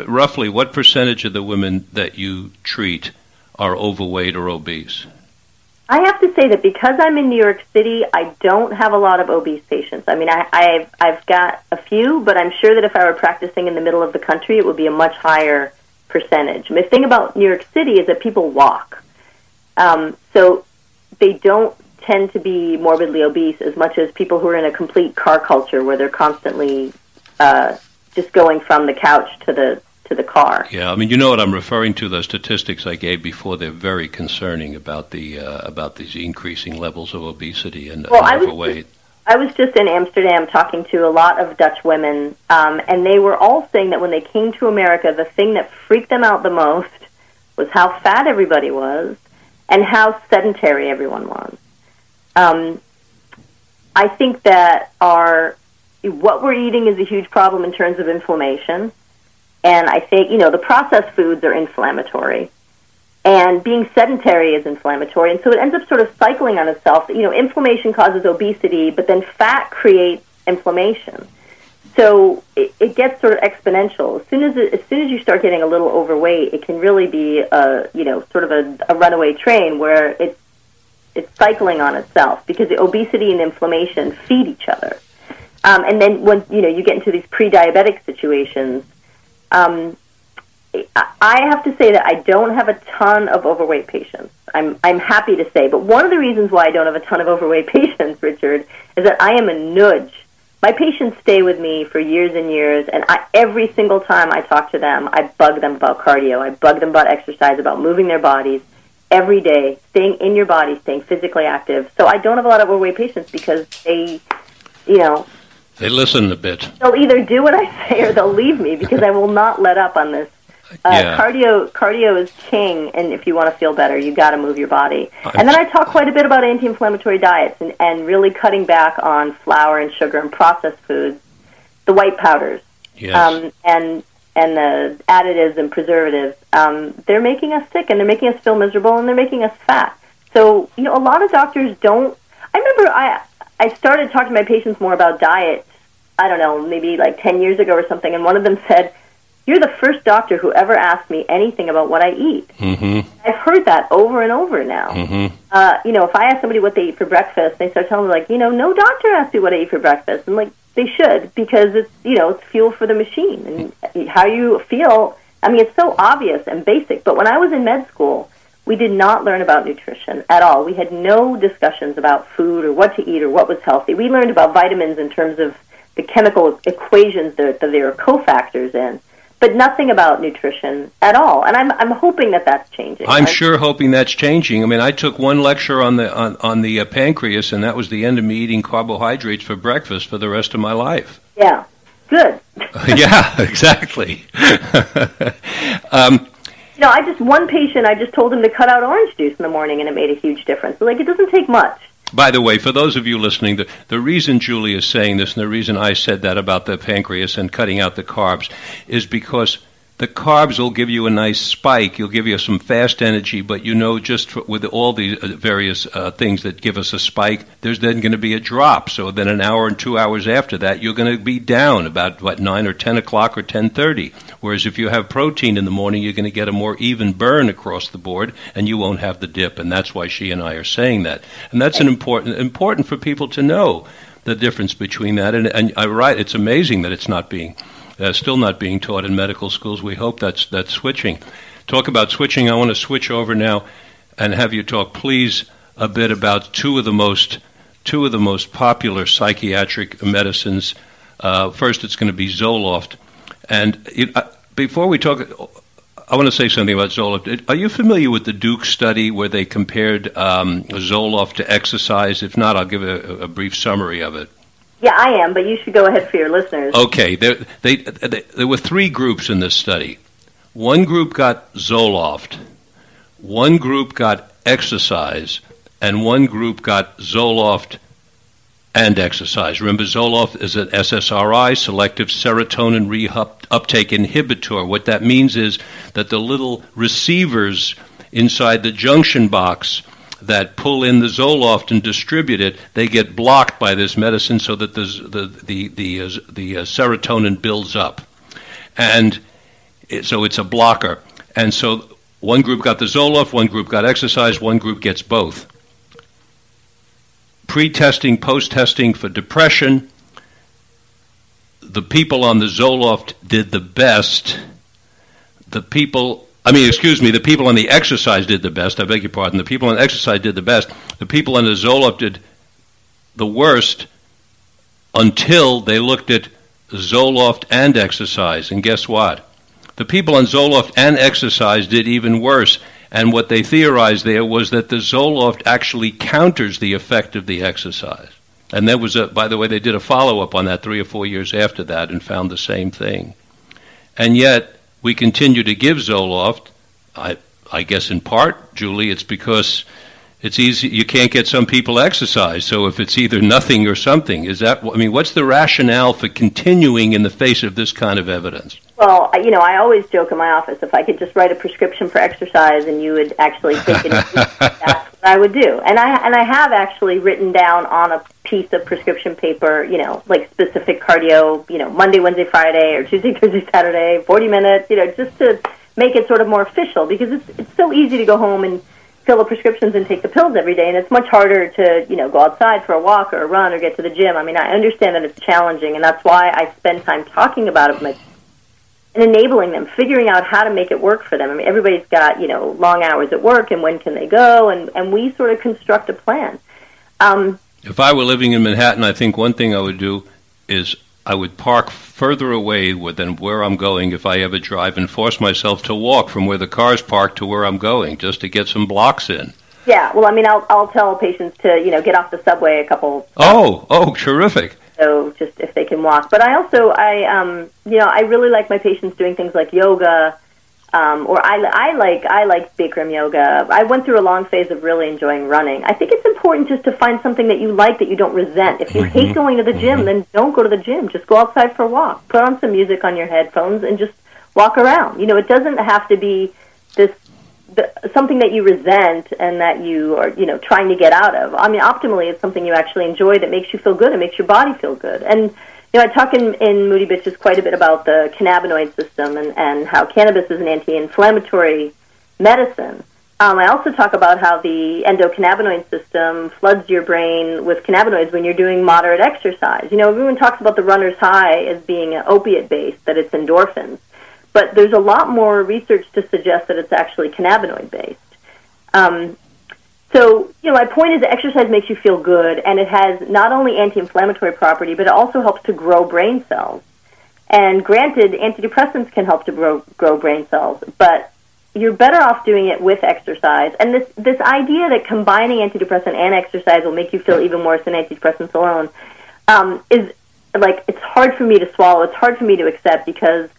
roughly, what percentage of the women that you treat are overweight or obese? I have to say that because I'm in New York City, I don't have a lot of obese patients. I mean, I've got a few, but I'm sure that if I were practicing in the middle of the country, it would be a much higher percentage. I mean, the thing about New York City is that people walk. So they don't tend to be morbidly obese as much as people who are in a complete car culture where they're constantly just going from the couch to the car. Yeah, I mean, you know what I'm referring to, those statistics I gave before, they're very concerning about these increasing levels of obesity and overweight. I was just in Amsterdam talking to a lot of Dutch women, and they were all saying that when they came to America, the thing that freaked them out the most was how fat everybody was and how sedentary everyone was. I think that what we're eating is a huge problem in terms of inflammation, and I think, you know, the processed foods are inflammatory, and being sedentary is inflammatory, and so it ends up sort of cycling on itself. You know, inflammation causes obesity, but then fat creates inflammation, so it gets sort of exponential. As soon as you start getting a little overweight, it can really be a runaway train where it's cycling on itself because the obesity and inflammation feed each other. And then when, you know, you get into these pre-diabetic situations, I have to say that I don't have a ton of overweight patients. I'm happy to say. But one of the reasons why I don't have a ton of overweight patients, Richard, is that I am a nudge. My patients stay with me for years and years, and every single time I talk to them, I bug them about cardio. I bug them about exercise, about moving their bodies. Every day, staying in your body, staying physically active. So I don't have a lot of overweight patients because they, you know, They listen a bit. They'll either do what I say or they'll leave me, because I will not let up on this. Yeah. Cardio is king, and if you want to feel better, you got to move your body. And then I talk quite a bit about anti-inflammatory diets and really cutting back on flour and sugar and processed foods, the white powders, yes. And the additives and preservatives. They're making us sick, and they're making us feel miserable, and they're making us fat. So, you know, a lot of doctors don't... I remember I started talking to my patients more about diet, I don't know, maybe like 10 years ago or something, and one of them said, "You're the first doctor who ever asked me anything about what I eat." Mm-hmm. I've heard that over and over now. Mm-hmm. You know, if I ask somebody what they eat for breakfast, they start telling me, like, you know, no doctor asked me what I eat for breakfast. And, like, they should, because it's, you know, it's fuel for the machine. And how you feel, I mean, it's so obvious and basic. But when I was in med school, we did not learn about nutrition at all. We had no discussions about food or what to eat or what was healthy. We learned about vitamins in terms of the chemical equations that they are cofactors in, but nothing about nutrition at all. And I'm hoping that that's changing. I'm sure hoping that's changing. I mean, I took one lecture on the pancreas, and that was the end of me eating carbohydrates for breakfast for the rest of my life. Yeah, good. Yeah, exactly. No, one patient, I just told him to cut out orange juice in the morning, and it made a huge difference. So, like, it doesn't take much. By the way, for those of you listening, the reason Julie is saying this and the reason I said that about the pancreas and cutting out the carbs is because the carbs will give you a nice spike. You'll give you some fast energy, but you know, with all these various things that give us a spike, there's then going to be a drop. So then an hour and 2 hours after that, you're going to be down about, 9 or 10 o'clock or 10:30. Whereas if you have protein in the morning, you're going to get a more even burn across the board, and you won't have the dip. And that's why she and I are saying that. And that's an important for people to know the difference between that. And I'm right, it's amazing that it's not being... still not being taught in medical schools. We hope that's switching. Talk about switching. I want to switch over now and have you talk, please, a bit about two of the most popular psychiatric medicines. First, it's going to be Zoloft. And before we talk, I want to say something about Zoloft. Are you familiar with the Duke study where they compared Zoloft to exercise? If not, I'll give a brief summary of it. Yeah, I am, but you should go ahead for your listeners. Okay. There were three groups in this study. One group got Zoloft, one group got exercise, and one group got Zoloft and exercise. Remember, Zoloft is an SSRI, selective serotonin reuptake inhibitor. What that means is that the little receivers inside the junction box that pull in the Zoloft and distribute it, they get blocked by this medicine so that the serotonin builds up. And so it's a blocker. And so one group got the Zoloft, one group got exercise, one group gets both. Pre-testing, post-testing for depression, the people on the Zoloft did the best. The people on the exercise did the best. I beg your pardon. The people on exercise did the best. The people on the Zoloft did the worst until they looked at Zoloft and exercise. And guess what? The people on Zoloft and exercise did even worse. And what they theorized there was that the Zoloft actually counters the effect of the exercise. And there was by the way, they did a follow-up on that 3 or 4 years after that and found the same thing. And yet, we continue to give Zoloft. I guess in part, Julie, it's because it's easy. You can't get some people exercise. So if it's either nothing or something, what's the rationale for continuing in the face of this kind of evidence? Well, you know, I always joke in my office, if I could just write a prescription for exercise and you would actually take it, that's what I would do. And I have actually written down on a piece of prescription paper, you know, like specific cardio, you know, Monday, Wednesday, Friday, or Tuesday, Thursday, Saturday, 40 minutes, you know, just to make it sort of more official, because it's so easy to go home and fill the prescriptions and take the pills every day, and it's much harder to, you know, go outside for a walk or a run or get to the gym. I mean, I understand that it's challenging, and that's why I spend time talking about it with my and enabling them, figuring out how to make it work for them. I mean, everybody's got, you know, long hours at work, and when can they go, and we sort of construct a plan. If I were living in Manhattan, I think one thing I would do is I would park further away than where I'm going if I ever drive, and force myself to walk from where the car's parked to where I'm going, just to get some blocks in. Yeah, well, I mean, I'll tell patients to, you know, get off the subway a couple... Oh, terrific. So just if they can walk. But I also, I really like my patients doing things like yoga, or I like Bikram yoga. I went through a long phase of really enjoying running. I think it's important just to find something that you like that you don't resent. If you hate going to the gym, then don't go to the gym. Just go outside for a walk. Put on some music on your headphones and just walk around. You know, it doesn't have to be something that you resent and that you are, you know, trying to get out of. I mean, optimally, it's something you actually enjoy that makes you feel good and makes your body feel good. And, you know, I talk in Moody Bitches quite a bit about the cannabinoid system and how cannabis is an anti-inflammatory medicine. I also talk about how the endocannabinoid system floods your brain with cannabinoids when you're doing moderate exercise. You know, everyone talks about the runner's high as being opiate-based, that it's endorphins. But there's a lot more research to suggest that it's actually cannabinoid-based. So, you know, my point is that exercise makes you feel good, and it has not only anti-inflammatory property, but it also helps to grow brain cells. And granted, antidepressants can help to grow brain cells, but you're better off doing it with exercise. And this idea that combining antidepressant and exercise will make you feel even worse than antidepressants alone is, like, it's hard for me to swallow. It's hard for me to accept because...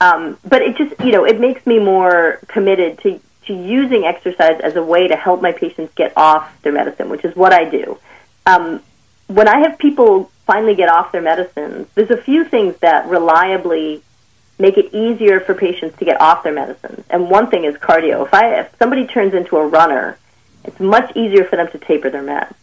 but it just, you know, it makes me more committed to using exercise as a way to help my patients get off their medicine, which is what I do. When I have people finally get off their medicines, there's a few things that reliably make it easier for patients to get off their medicines. And one thing is cardio. If somebody turns into a runner, it's much easier for them to taper their meds.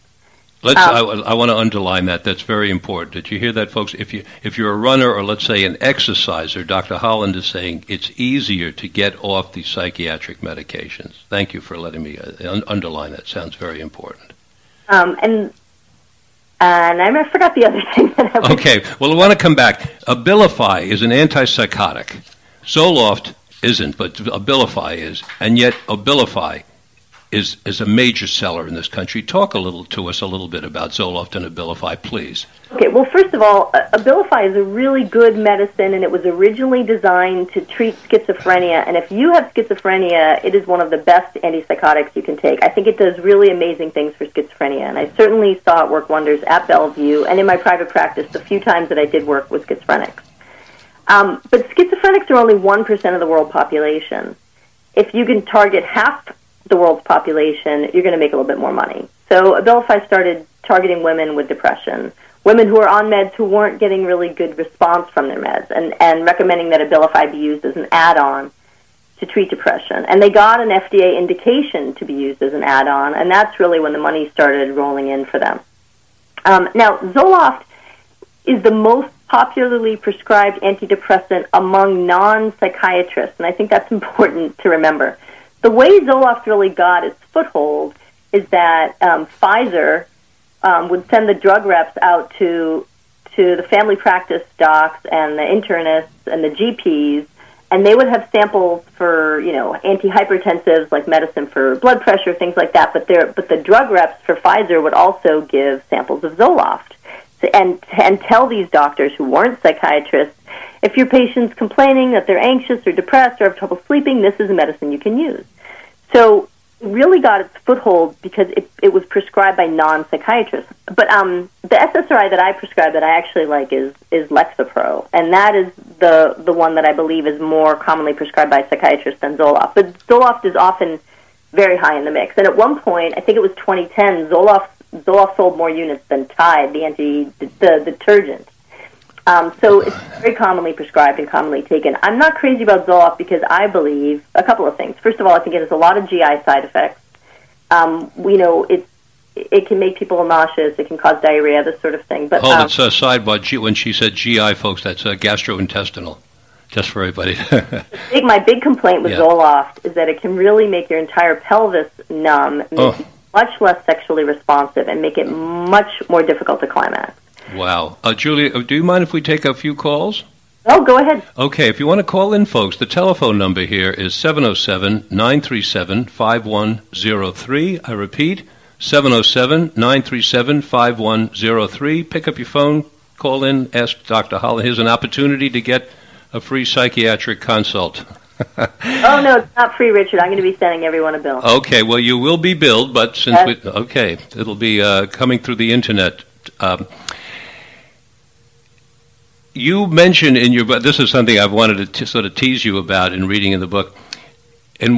I want to underline that. That's very important. Did you hear that, folks? If you're a runner or, let's say, an exerciser, Dr. Holland is saying it's easier to get off the psychiatric medications. Thank you for letting me underline that. Sounds very important. And I forgot the other thing that I was... Okay. Well, I want to come back. Abilify is an antipsychotic. Zoloft isn't, but Abilify is. And yet Abilify is a major seller in this country. Talk to us a little bit about Zoloft and Abilify, please. Okay, well, first of all, Abilify is a really good medicine, and it was originally designed to treat schizophrenia. And if you have schizophrenia, it is one of the best antipsychotics you can take. I think it does really amazing things for schizophrenia, and I certainly saw it work wonders at Bellevue and in my private practice the few times that I did work with schizophrenics. But schizophrenics are only 1% of the world population. If you can target half the world's population, you're going to make a little bit more money. So Abilify started targeting women with depression, women who are on meds who weren't getting really good response from their meds, and recommending that Abilify be used as an add-on to treat depression. And they got an FDA indication to be used as an add-on, and that's really when the money started rolling in for them. Now, Zoloft is the most popularly prescribed antidepressant among non-psychiatrists, and I think that's important to remember. The way Zoloft really got its foothold is that Pfizer would send the drug reps out to the family practice docs and the internists and the GPs, and they would have samples for, you know, antihypertensives like medicine for blood pressure, things like that. But the drug reps for Pfizer would also give samples of Zoloft and tell these doctors who weren't psychiatrists, if your patient's complaining that they're anxious or depressed or have trouble sleeping, this is a medicine you can use. So it really got its foothold because it was prescribed by non-psychiatrists. But the SSRI that I prescribe that I actually like is Lexapro, and that is the one that I believe is more commonly prescribed by psychiatrists than Zoloft. But Zoloft is often very high in the mix. And at one point, I think it was 2010, Zoloft sold more units than Tide, the detergent. So it's very commonly prescribed and commonly taken. I'm not crazy about Zoloft because I believe a couple of things. First of all, I think it has a lot of GI side effects. You know, it can make people nauseous. It can cause diarrhea, this sort of thing. But it's a sidebar. When she said GI, folks, that's gastrointestinal, just for everybody. My big complaint with Zoloft is that it can really make your entire pelvis numb, make you much less sexually responsive, and make it much more difficult to climax. Wow. Julie, do you mind if we take a few calls? Oh, go ahead. Okay, if you want to call in, folks, the telephone number here is 707-937-5103. I repeat, 707-937-5103. Pick up your phone, call in, ask Dr. Holland. Here's an opportunity to get a free psychiatric consult. Oh, no, it's not free, Richard. I'm going to be sending everyone a bill. Okay, well, you will be billed, but since it'll be coming through the Internet. You mention in your book, this is something I've wanted to sort of tease you about in reading in the book. In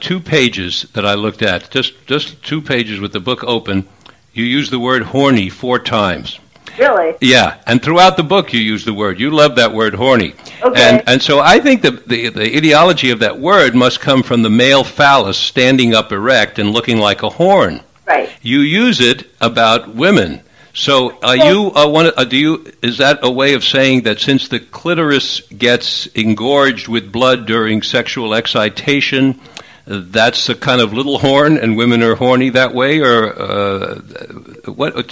two pages that I looked at, just two pages with the book open, you use the word horny 4 times. Really? Yeah, and throughout the book you use the word. You love that word, horny. Okay. And so I think that the ideology of that word must come from the male phallus standing up erect and looking like a horn. Right. You use it about women. So are you is that a way of saying that since the clitoris gets engorged with blood during sexual excitation, that's a kind of little horn, and women are horny that way? Or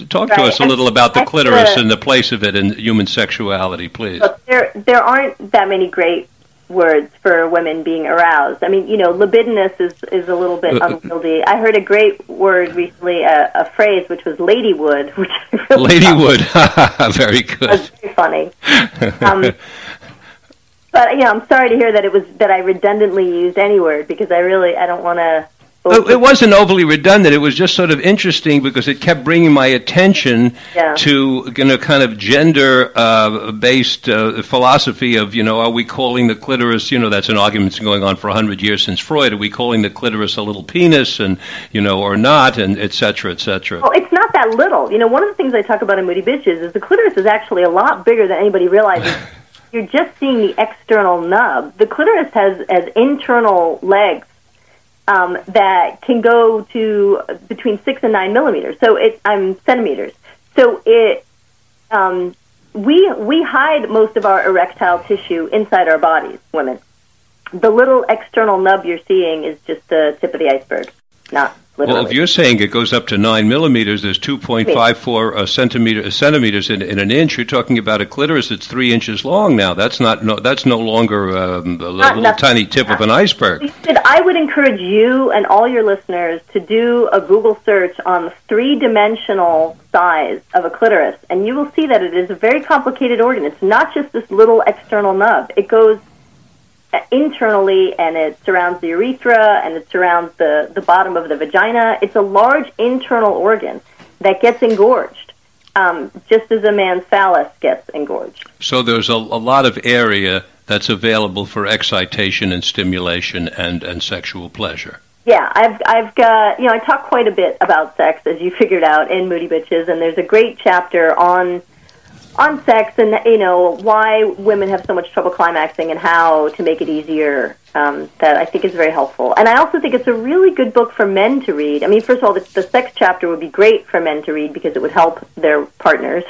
talk right. to us a little about the clitoris and the place of it in human sexuality, please. Look, there aren't that many great words for women being aroused. I mean, you know, libidinous is a little bit unwieldy. I heard a great word recently, a phrase which was ladywood, which I really ladywood, very good. It was very funny. But yeah, you know, I'm sorry to hear that I redundantly used any word, because I don't want to. It wasn't overly redundant. It was just sort of interesting because it kept bringing my attention to kind of gender-based philosophy of, are we calling the clitoris, that's an argument that's going on for 100 years since Freud, are we calling the clitoris a little penis and, or not, and et cetera, et cetera. Well, it's not that little. One of the things I talk about in Moody Bitches is the clitoris is actually a lot bigger than anybody realizes. You're just seeing the external nub. The clitoris has internal legs that can go to between 6 and 9 millimeters. So I'm centimeters. So we hide most of our erectile tissue inside our bodies, women. The little external nub you're seeing is just the tip of the iceberg, not literally. Well, if you're saying it goes up to 9 millimeters, there's 2.54 centimeters in an inch. You're talking about a clitoris that's 3 inches long now. That's no longer a little tiny tip of an iceberg. I would encourage you and all your listeners to do a Google search on the 3-dimensional size of a clitoris, and you will see that it is a very complicated organ. It's not just this little external nub. It goes internally, and it surrounds the urethra, and it surrounds the bottom of the vagina. It's a large internal organ that gets engorged, just as a man's phallus gets engorged. So there's a lot of area that's available for excitation and stimulation and sexual pleasure. Yeah, I've got, I talk quite a bit about sex, as you figured out, in Moody Bitches, and there's a great chapter on sex and, why women have so much trouble climaxing and how to make it easier, that I think is very helpful. And I also think it's a really good book for men to read. I mean, first of all, the sex chapter would be great for men to read because it would help their partners.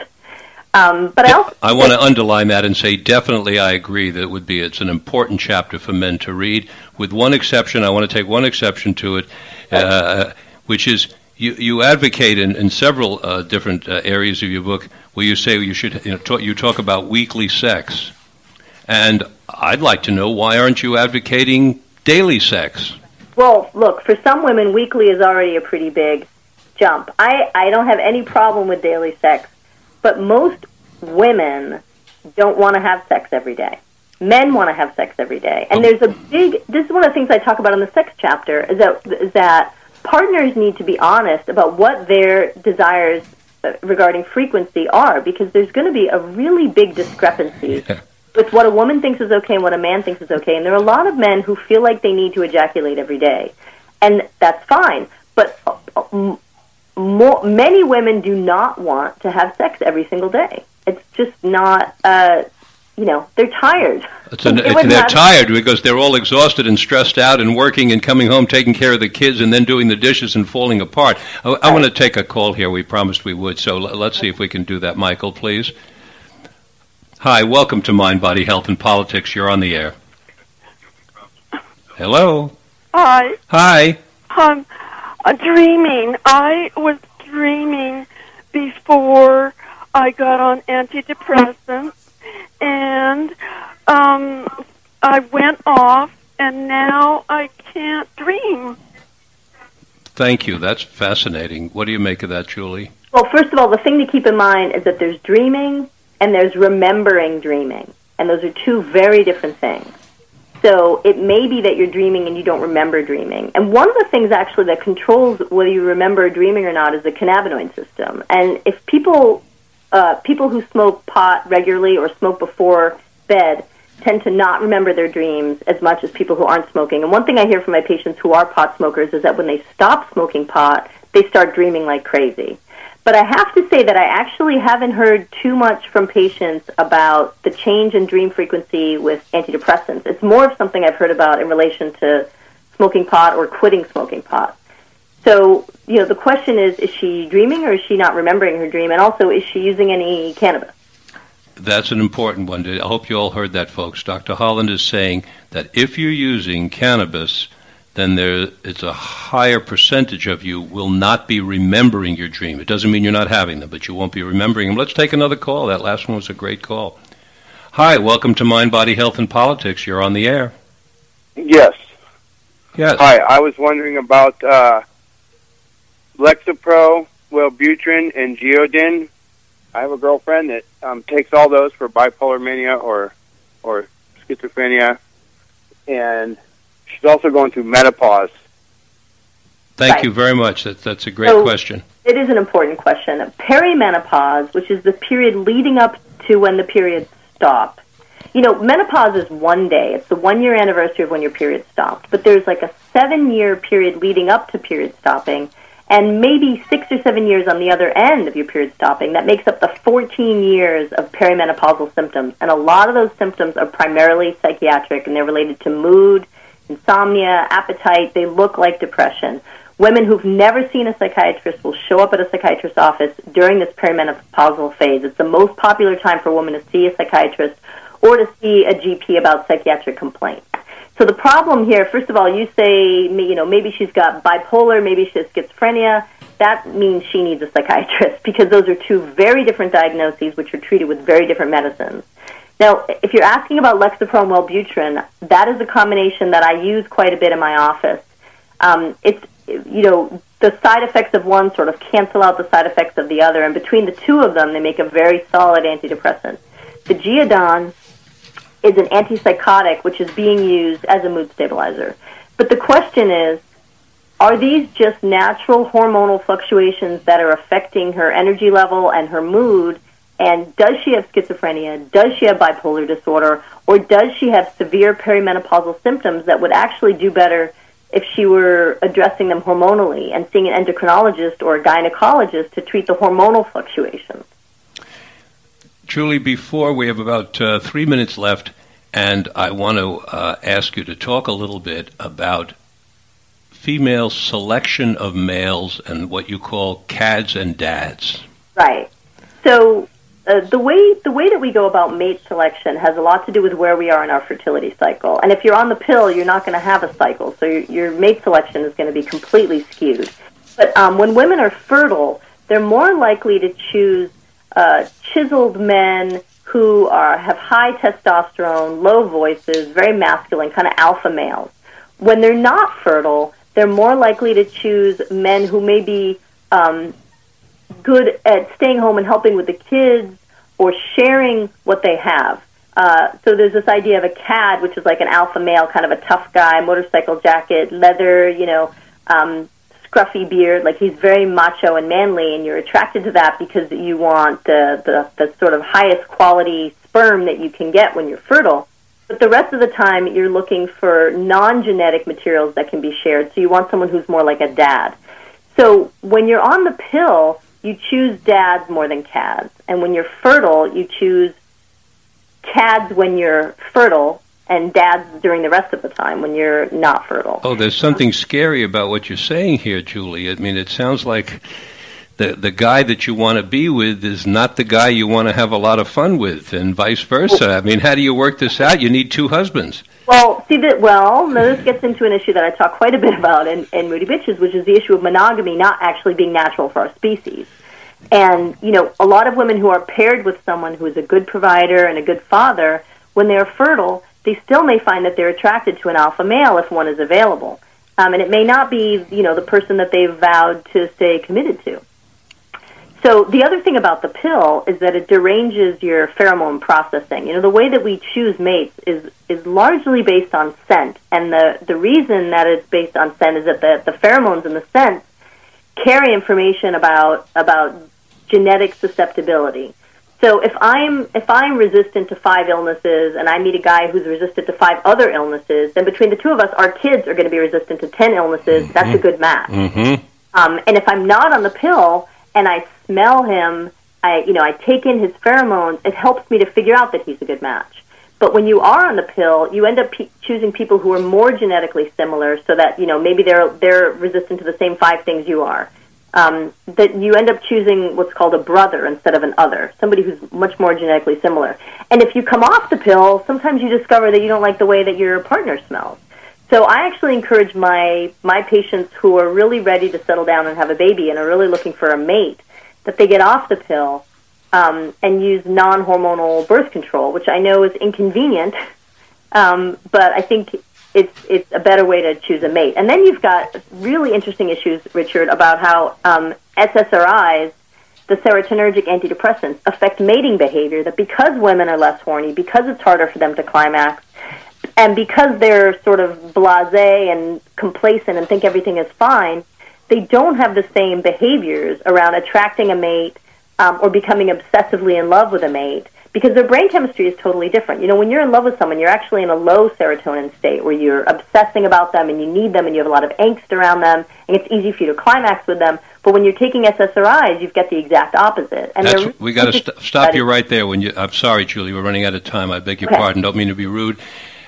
But I want to underline that and say definitely I agree that it's an important chapter for men to read, with one exception. I want to take one exception to it, which is you advocate in several different areas of your book where you say you should, you talk about weekly sex, and I'd like to know, why aren't you advocating daily sex? Well, look, for some women, weekly is already a pretty big jump. I don't have any problem with daily sex, but most women don't want to have sex every day. Men want to have sex every day, and this is one of the things I talk about in the sex chapter, is that partners need to be honest about what their desires regarding frequency are, because there's going to be a really big discrepancy with what a woman thinks is okay and what a man thinks is okay. And there are a lot of men who feel like they need to ejaculate every day, and that's fine. But many women do not want to have sex every single day. It's just not... they're tired. They're tired because they're all exhausted and stressed out and working and coming home, taking care of the kids, and then doing the dishes and falling apart. I want to take a call here. We promised we would, so let's see if we can do that. Michael, please. Hi, welcome to Mind, Body, Health, and Politics. You're on the air. Hello. Hi. Hi. Dreaming. I was dreaming before I got on antidepressants. And I went off, and now I can't dream. Thank you. That's fascinating. What do you make of that, Julie? Well, first of all, the thing to keep in mind is that there's dreaming and there's remembering dreaming. And those are two very different things. So it may be that you're dreaming and you don't remember dreaming. And one of the things actually that controls whether you remember dreaming or not is the cannabinoid system. And if people people who smoke pot regularly or smoke before bed tend to not remember their dreams as much as people who aren't smoking. And one thing I hear from my patients who are pot smokers is that when they stop smoking pot, they start dreaming like crazy. But I have to say that I actually haven't heard too much from patients about the change in dream frequency with antidepressants. It's more of something I've heard about in relation to smoking pot or quitting smoking pot. So, you know, the question is she dreaming or is she not remembering her dream? And also, is she using any cannabis? That's an important one. I hope you all heard that, folks. Dr. Holland is saying that if you're using cannabis, then it's a higher percentage of you will not be remembering your dream. It doesn't mean you're not having them, but you won't be remembering them. Let's take another call. That last one was a great call. Hi, welcome to Mind, Body, Health, and Politics. You're on the air. Yes. Yes. Hi, I was wondering about Lexapro, Wellbutrin, and Geodon. I have a girlfriend that takes all those for bipolar mania or schizophrenia, and she's also going through menopause. Thank you very much. That's a great question. It is an important question. Perimenopause, which is the period leading up to when the periods stop. You know, menopause is one day. It's the one-year anniversary of when your period stopped. But there's like a 7-year period leading up to period stopping, and maybe 6 or 7 years on the other end of your period stopping. That makes up the 14 years of perimenopausal symptoms. And a lot of those symptoms are primarily psychiatric, and they're related to mood, insomnia, appetite. They look like depression. Women who've never seen a psychiatrist will show up at a psychiatrist's office during this perimenopausal phase. It's the most popular time for a woman to see a psychiatrist or to see a GP about psychiatric complaints. So the problem here, first of all, you say, you know, maybe she's got bipolar, maybe she has schizophrenia. That means she needs a psychiatrist because those are two very different diagnoses which are treated with very different medicines. Now, if you're asking about Lexapro and Wellbutrin, that is a combination that I use quite a bit in my office. It's, you know, the side effects of one sort of cancel out the side effects of the other, and between the two of them, they make a very solid antidepressant. The Geodon is an antipsychotic, which is being used as a mood stabilizer. But the question is, are these just natural hormonal fluctuations that are affecting her energy level and her mood? And does she have schizophrenia? Does she have bipolar disorder? Or does she have severe perimenopausal symptoms that would actually do better if she were addressing them hormonally and seeing an endocrinologist or a gynecologist to treat the hormonal fluctuations? Julie, before we have about 3 minutes left, and I want to ask you to talk a little bit about female selection of males and what you call CADs and DADs. Right. So the way that we go about mate selection has a lot to do with where we are in our fertility cycle. And if you're on the pill, you're not going to have a cycle, so your mate selection is going to be completely skewed. But when women are fertile, they're more likely to choose chiseled men who have high testosterone, low voices, very masculine, kind of alpha males. When they're not fertile, they're more likely to choose men who may be good at staying home and helping with the kids or sharing what they have. So there's this idea of a CAD, which is like an alpha male, kind of a tough guy, motorcycle jacket, leather, you know, scruffy beard, like he's very macho and manly, and you're attracted to that because you want the sort of highest quality sperm that you can get when you're fertile. But the rest of the time, you're looking for non-genetic materials that can be shared, so you want someone who's more like a dad. So when you're on the pill, you choose dads more than CADs, and when you're fertile, you choose CADs when you're fertile, and dads during the rest of the time when you're not fertile. Oh, there's something scary about what you're saying here, Julie. I mean, it sounds like the guy that you want to be with is not the guy you want to have a lot of fun with, and vice versa. I mean, how do you work this out? You need two husbands. Well, this gets into an issue that I talk quite a bit about in Moody Bitches, which is the issue of monogamy not actually being natural for our species. And, you know, a lot of women who are paired with someone who is a good provider and a good father, when they are fertile, they still may find that they're attracted to an alpha male if one is available. And it may not be, you know, the person that they've vowed to stay committed to. So the other thing about the pill is that it deranges your pheromone processing. You know, the way that we choose mates is largely based on scent. And the reason that it's based on scent is that the pheromones in the scent carry information about genetic susceptibility. So if I'm resistant to 5 illnesses and I meet a guy who's resistant to 5 other illnesses, then between the two of us, our kids are going to be resistant to 10 illnesses. Mm-hmm. That's a good match. Mm-hmm. And if I'm not on the pill and I smell him, I take in his pheromones, it helps me to figure out that he's a good match. But when you are on the pill, you end up choosing people who are more genetically similar, so that maybe they're resistant to the same 5 things you are. That you end up choosing what's called a brother instead of an other, somebody who's much more genetically similar. And if you come off the pill, sometimes you discover that you don't like the way that your partner smells. So I actually encourage my patients who are really ready to settle down and have a baby and are really looking for a mate, that they get off the pill and use non-hormonal birth control, which I know is inconvenient, but I think it's a better way to choose a mate. And then you've got really interesting issues, Richard, about how SSRIs, the serotonergic antidepressants, affect mating behavior, that because women are less horny, because it's harder for them to climax, and because they're sort of blasé and complacent and think everything is fine, they don't have the same behaviors around attracting a mate or becoming obsessively in love with a mate, because their brain chemistry is totally different. When you're in love with someone, you're actually in a low serotonin state where you're obsessing about them and you need them and you have a lot of angst around them, and it's easy for you to climax with them. But when you're taking SSRIs, you've got the exact opposite. And we got to stop you right there. I'm sorry, Julie, we're running out of time. I beg your pardon. Don't mean to be rude.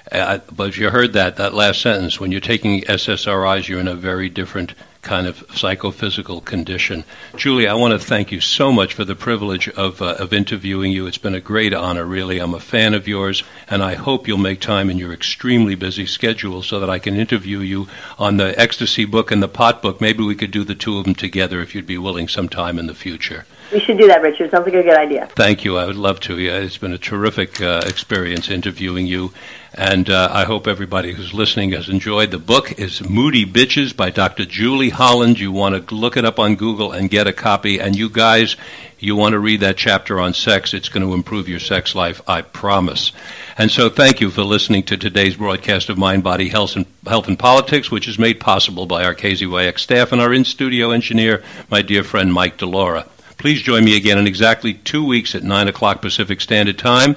But you heard that last sentence. When you're taking SSRIs, you're in a very different kind of psychophysical condition. Julie, I want to thank you so much for the privilege of interviewing you. It's been a great honor, really. I'm a fan of yours, and I hope you'll make time in your extremely busy schedule so that I can interview you on the Ecstasy book and the Pot book. Maybe we could do the two of them together if you'd be willing sometime in the future. We should do that, Richard. Sounds like a good idea. Thank you. I would love to. Yeah, it's been a terrific experience interviewing you. And I hope everybody who's listening has enjoyed. The book is Moody Bitches by Dr. Julie Holland. You want to look it up on Google and get a copy. And you guys, you want to read that chapter on sex. It's going to improve your sex life, I promise. And so thank you for listening to today's broadcast of Mind, Body, Health and Politics, which is made possible by our KZYX staff and our in-studio engineer, my dear friend Mike DeLora. Please join me again in exactly 2 weeks at 9 o'clock Pacific Standard Time.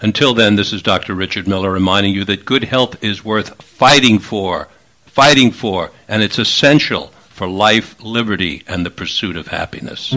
Until then, this is Dr. Richard Miller reminding you that good health is worth fighting for, and it's essential for life, liberty, and the pursuit of happiness.